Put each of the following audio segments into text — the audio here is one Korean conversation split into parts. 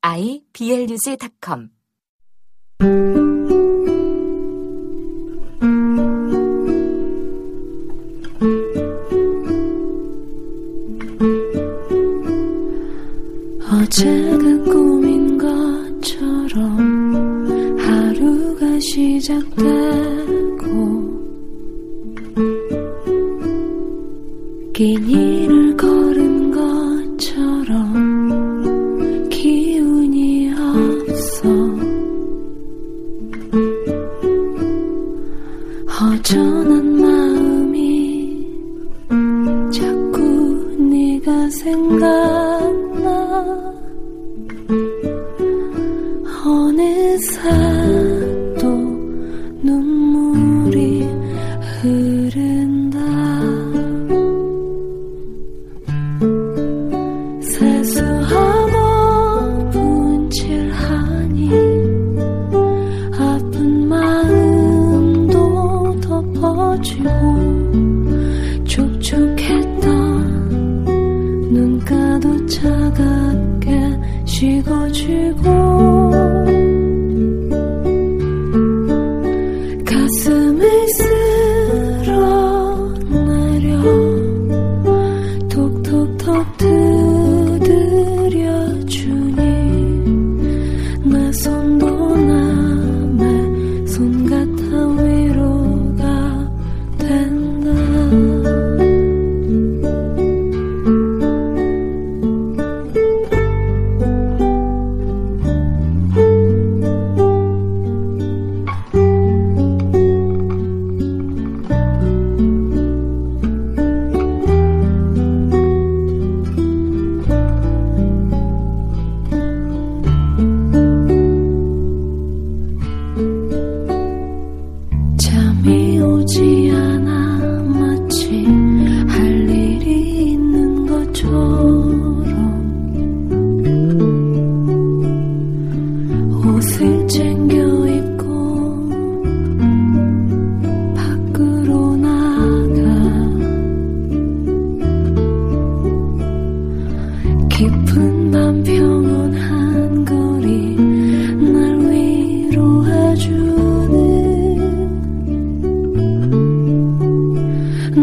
i.blues.com 어제 그 꿈인 것처럼 하루가 시작되고 긴 일을 걸은 것처럼 기운이 없어 허전한 마음이 자꾸 네가 생각나 어느새 또 눈물이 흐른다 세수하고 분칠하니 아픈 마음도 덮어지고 촉촉했던 눈가도 차갑게 식어지고 가슴이 쓸어내려 톡톡톡 두드려주니 내 손도 남의 손 같아 위로가 된다 잠이 오지 않아 마치 할 일이 있는 것처럼 옷을 챙겨 입고 밖으로 나가 깊은 밤 평온한 거리 날 위로해주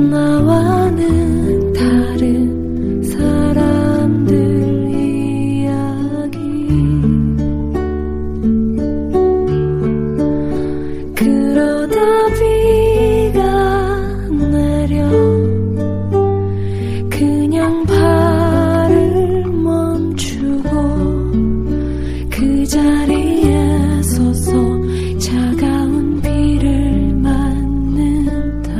나와는 다른 사람들 이야기 그러다 비가 내려 그냥 발을 멈추고 그 자리에 서서 차가운 비를 맞는다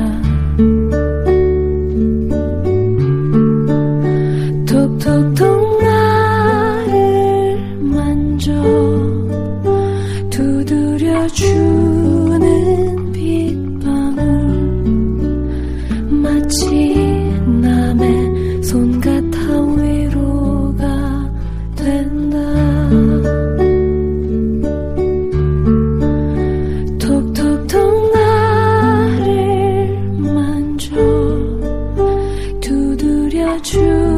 톡톡톡 나를 만져 두드려주는 빗방울 마치 남의 손 같아 위로가 된다 톡톡톡 나를 만져 두드려주 위로가 된다.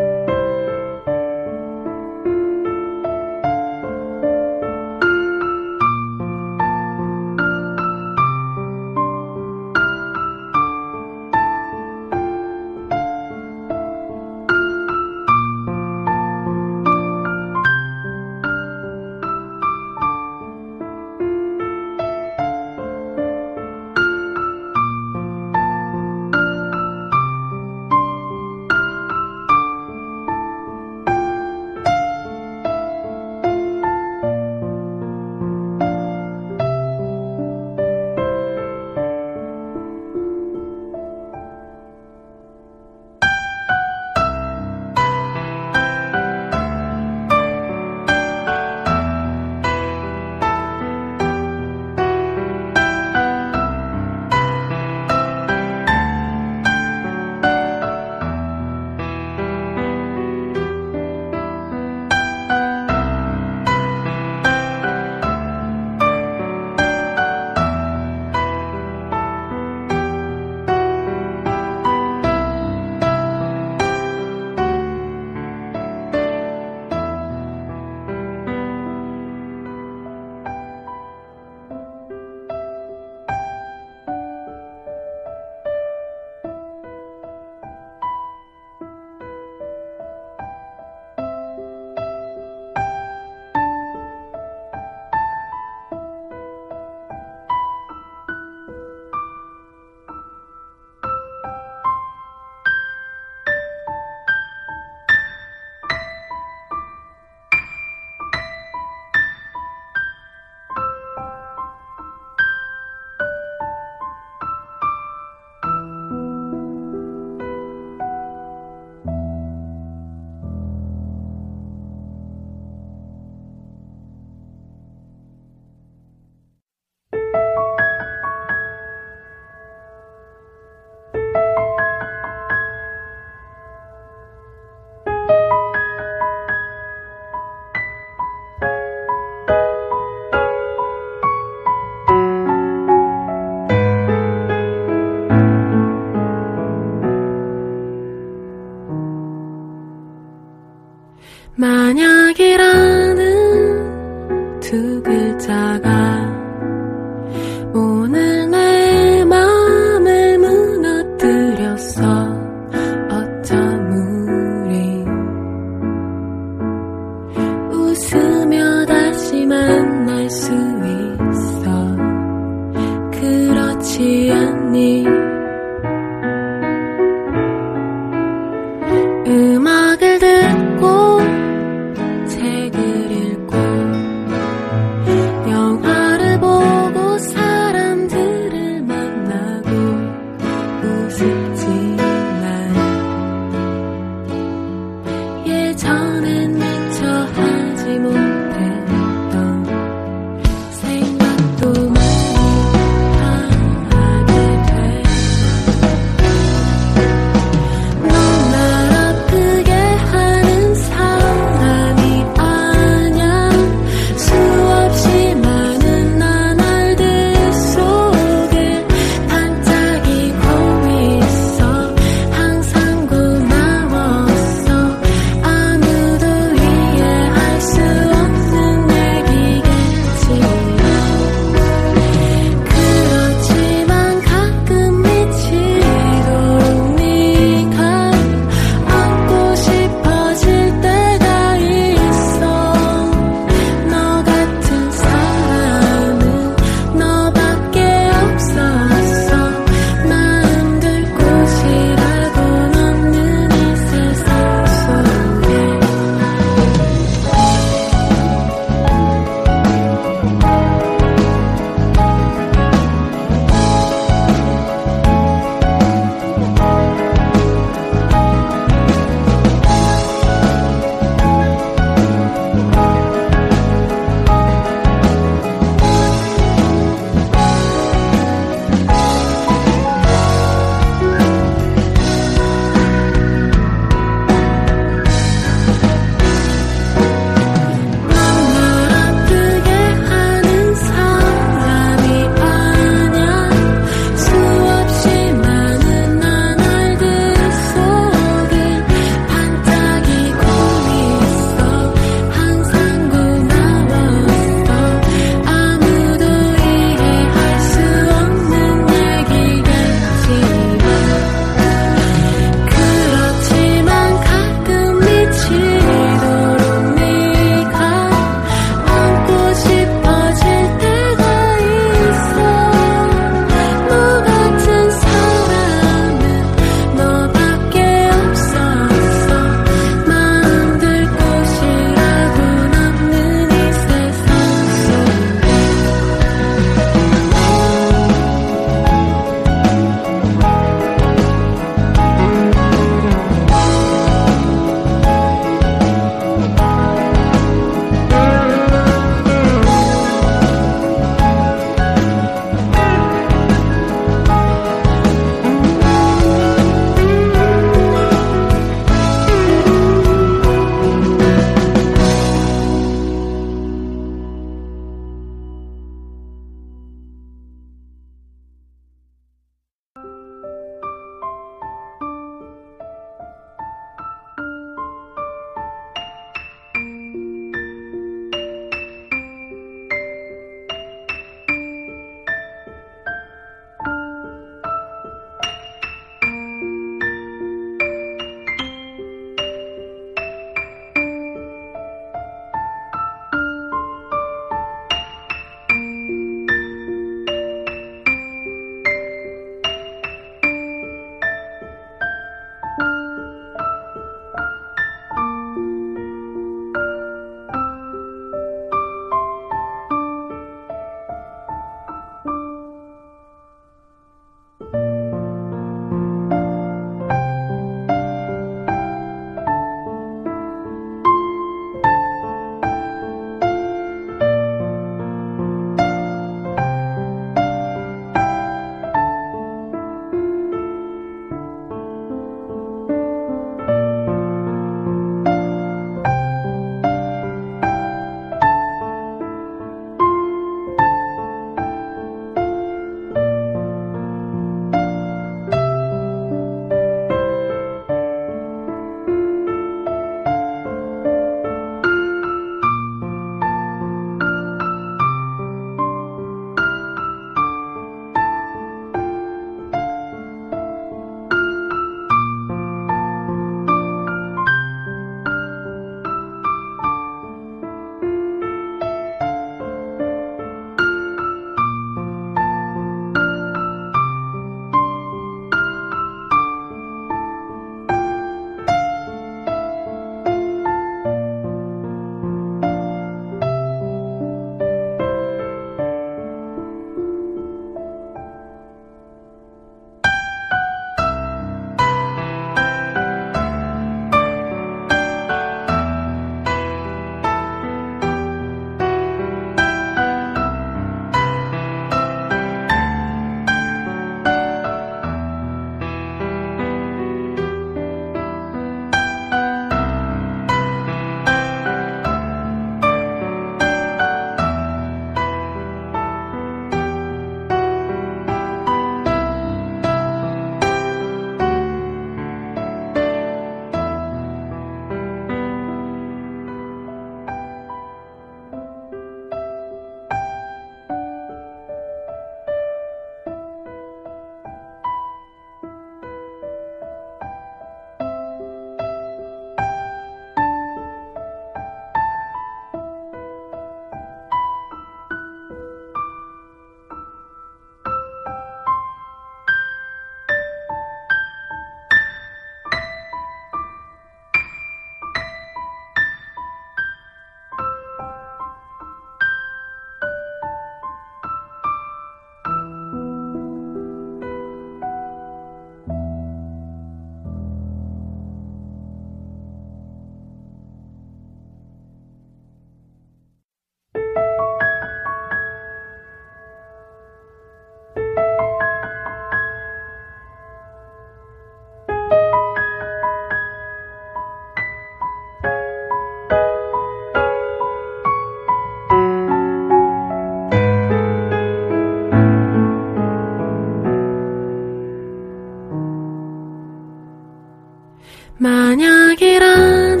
만약이라는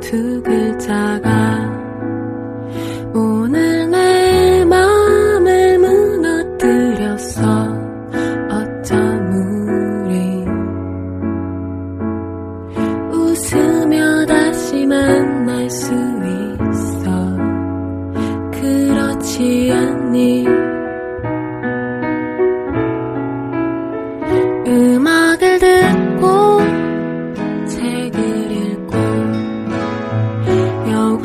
두 글자가 오늘 내 맘을 무너뜨렸어. 어쩜 우리 웃으며 다시 만날 수 있어. 그렇지 않니? 영원히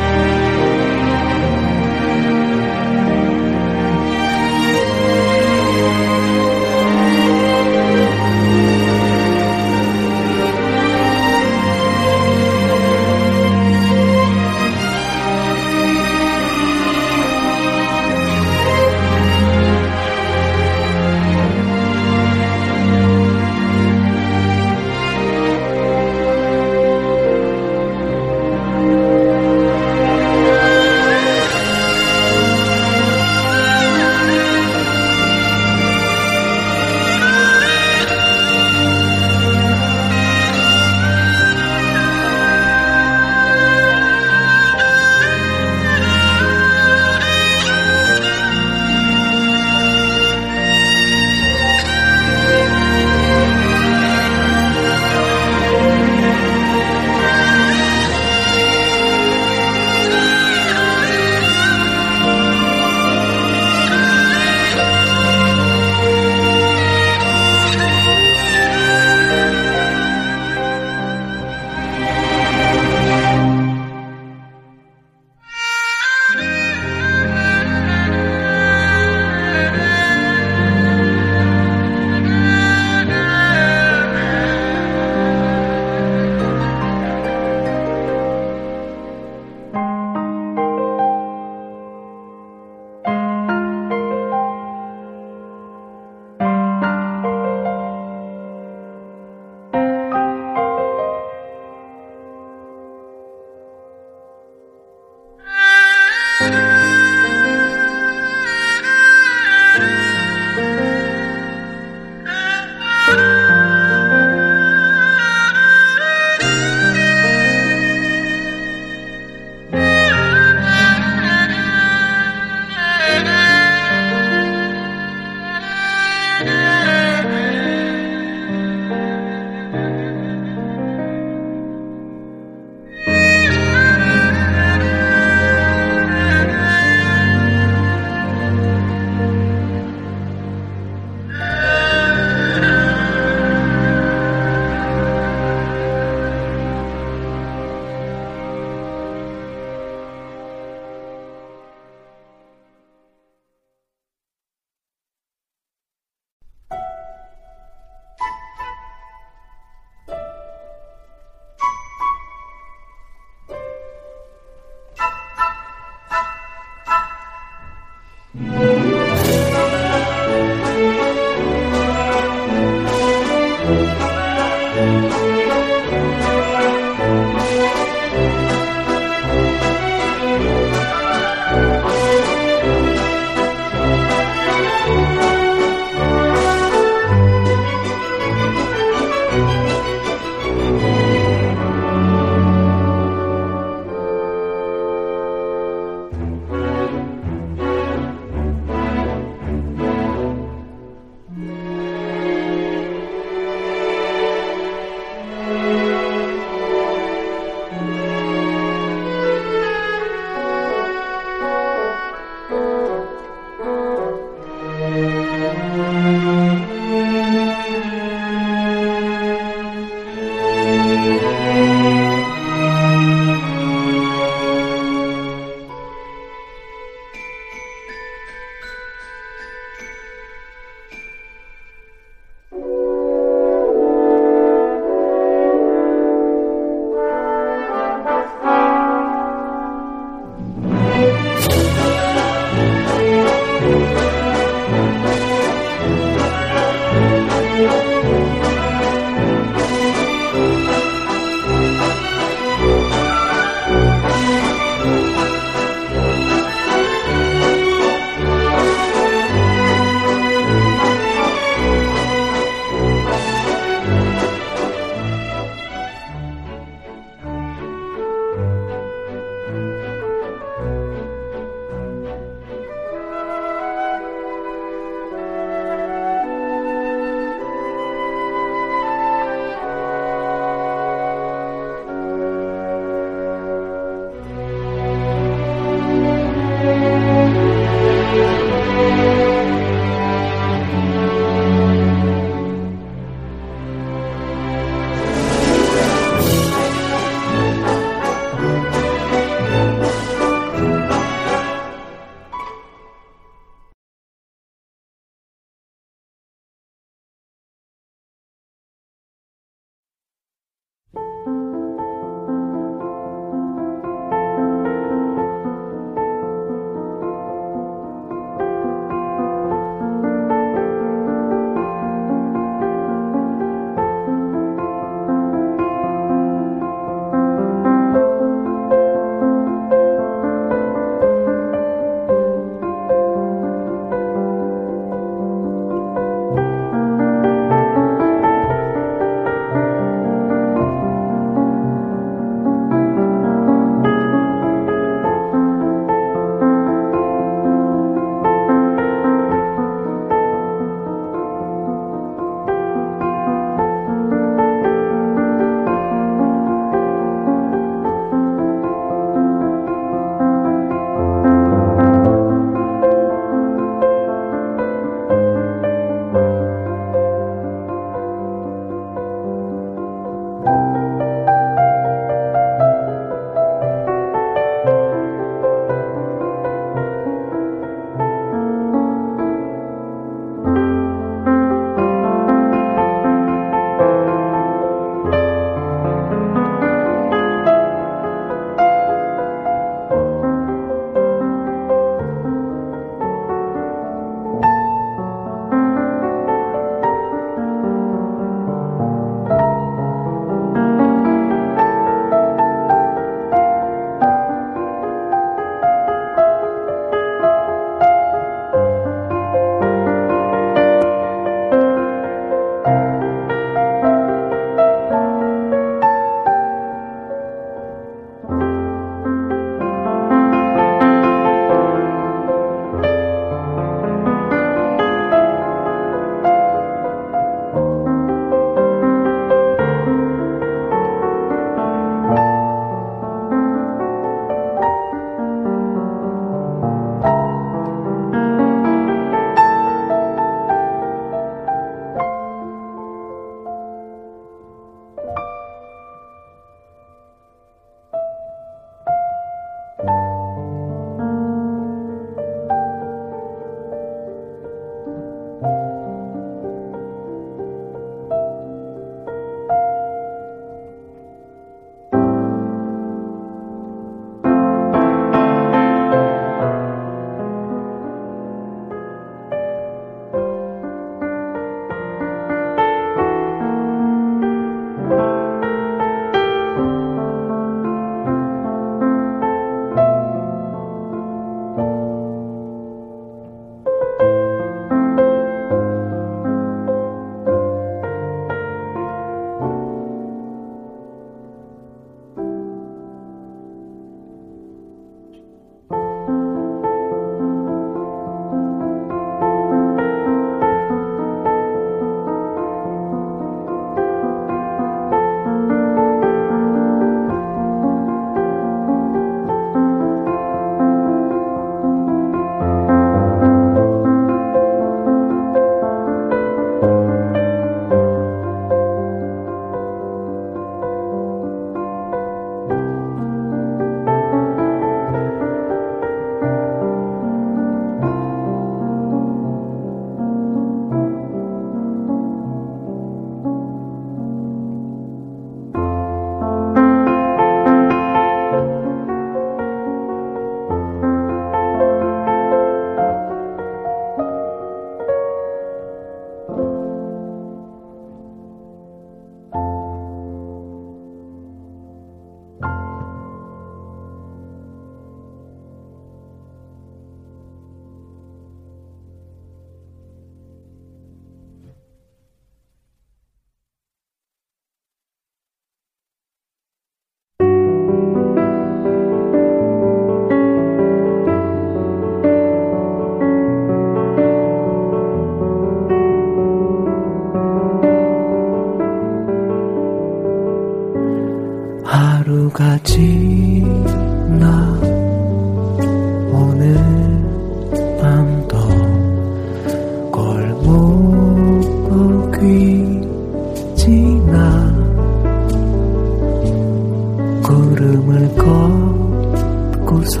웃고서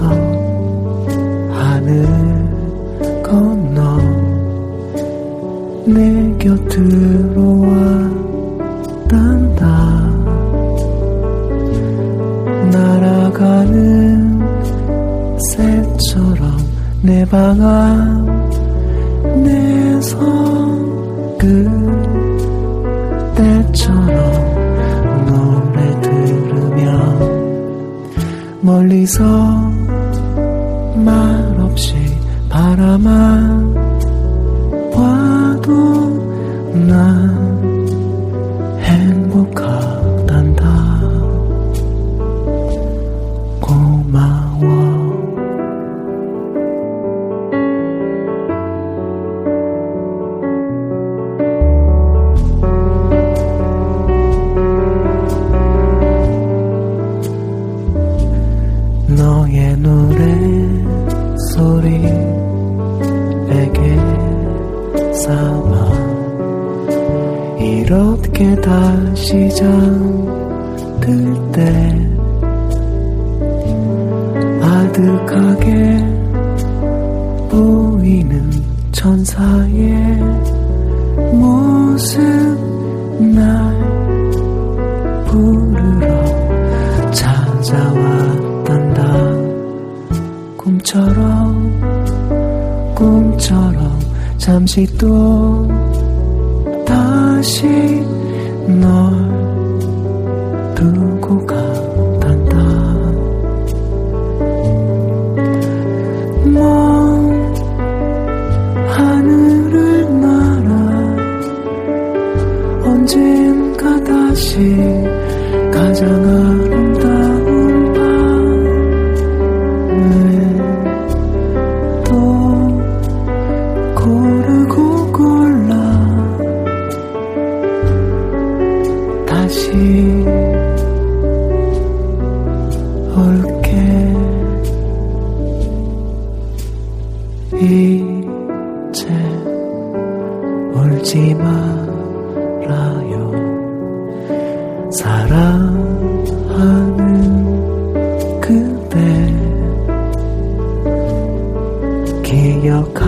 하늘 건너 내 곁으로 왔단다. 날아가는 새처럼 내 방 안에서 그때처럼 멀리서 말없이 바라만 봐도 난 행복하단다. 이렇게 다시 잠들 때 아득하게 보이는 천사의 모습 날 부르러 찾아왔단다. 꿈처럼 잠시 또 다시 널 두고 간단다. 먼 하늘을 날아 언젠가 다시 가장 아름다운 밤을 또 고르고 골라 다시 올게. 이제 울지 말아요. 사랑하는 그대 기억할게요.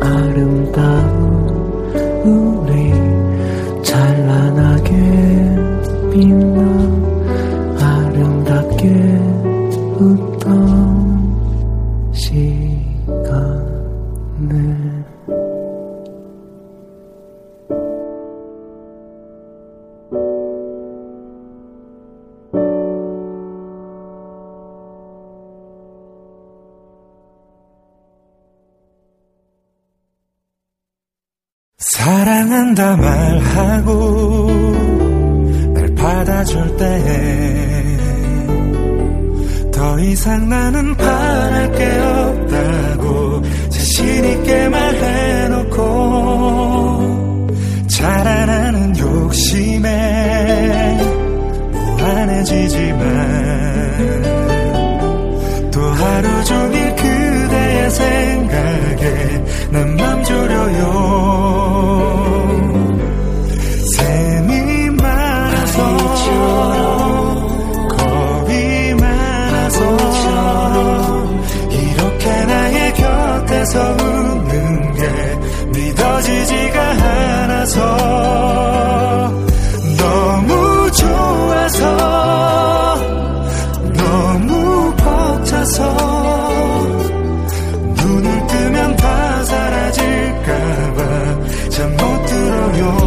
아름다운 우리 찬란하게 빛나 아름답게 웃던 시간을. 사랑한다 말하고 날 받아줄 때 더 이상 나는 바랄 게 없다고 자신 있게 말해놓고 자라나는 욕심에 무한해지지만 또 하루 종일 그대의 생각에 난 맘 졸여요. 웃는 게 믿어지지가 않아서 너무 좋아서 너무 벅차서 눈을 뜨면 다 사라질까봐 잠 못 들어요.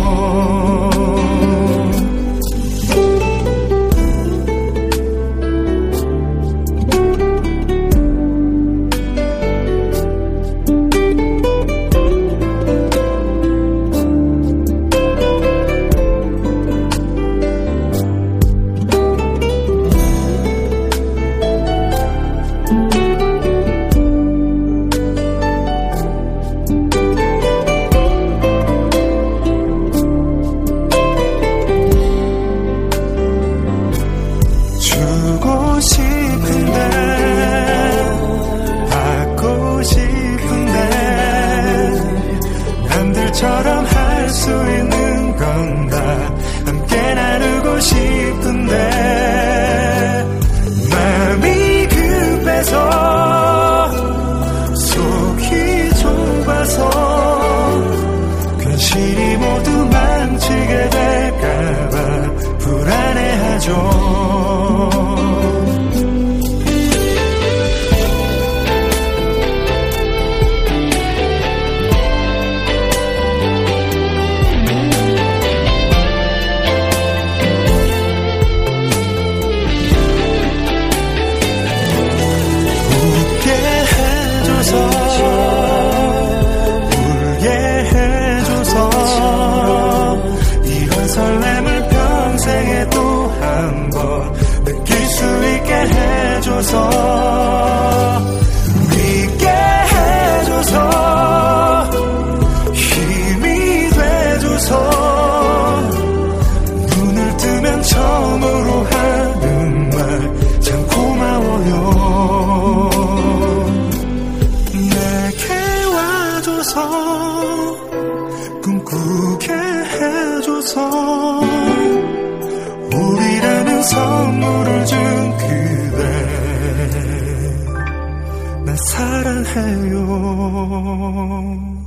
같아요.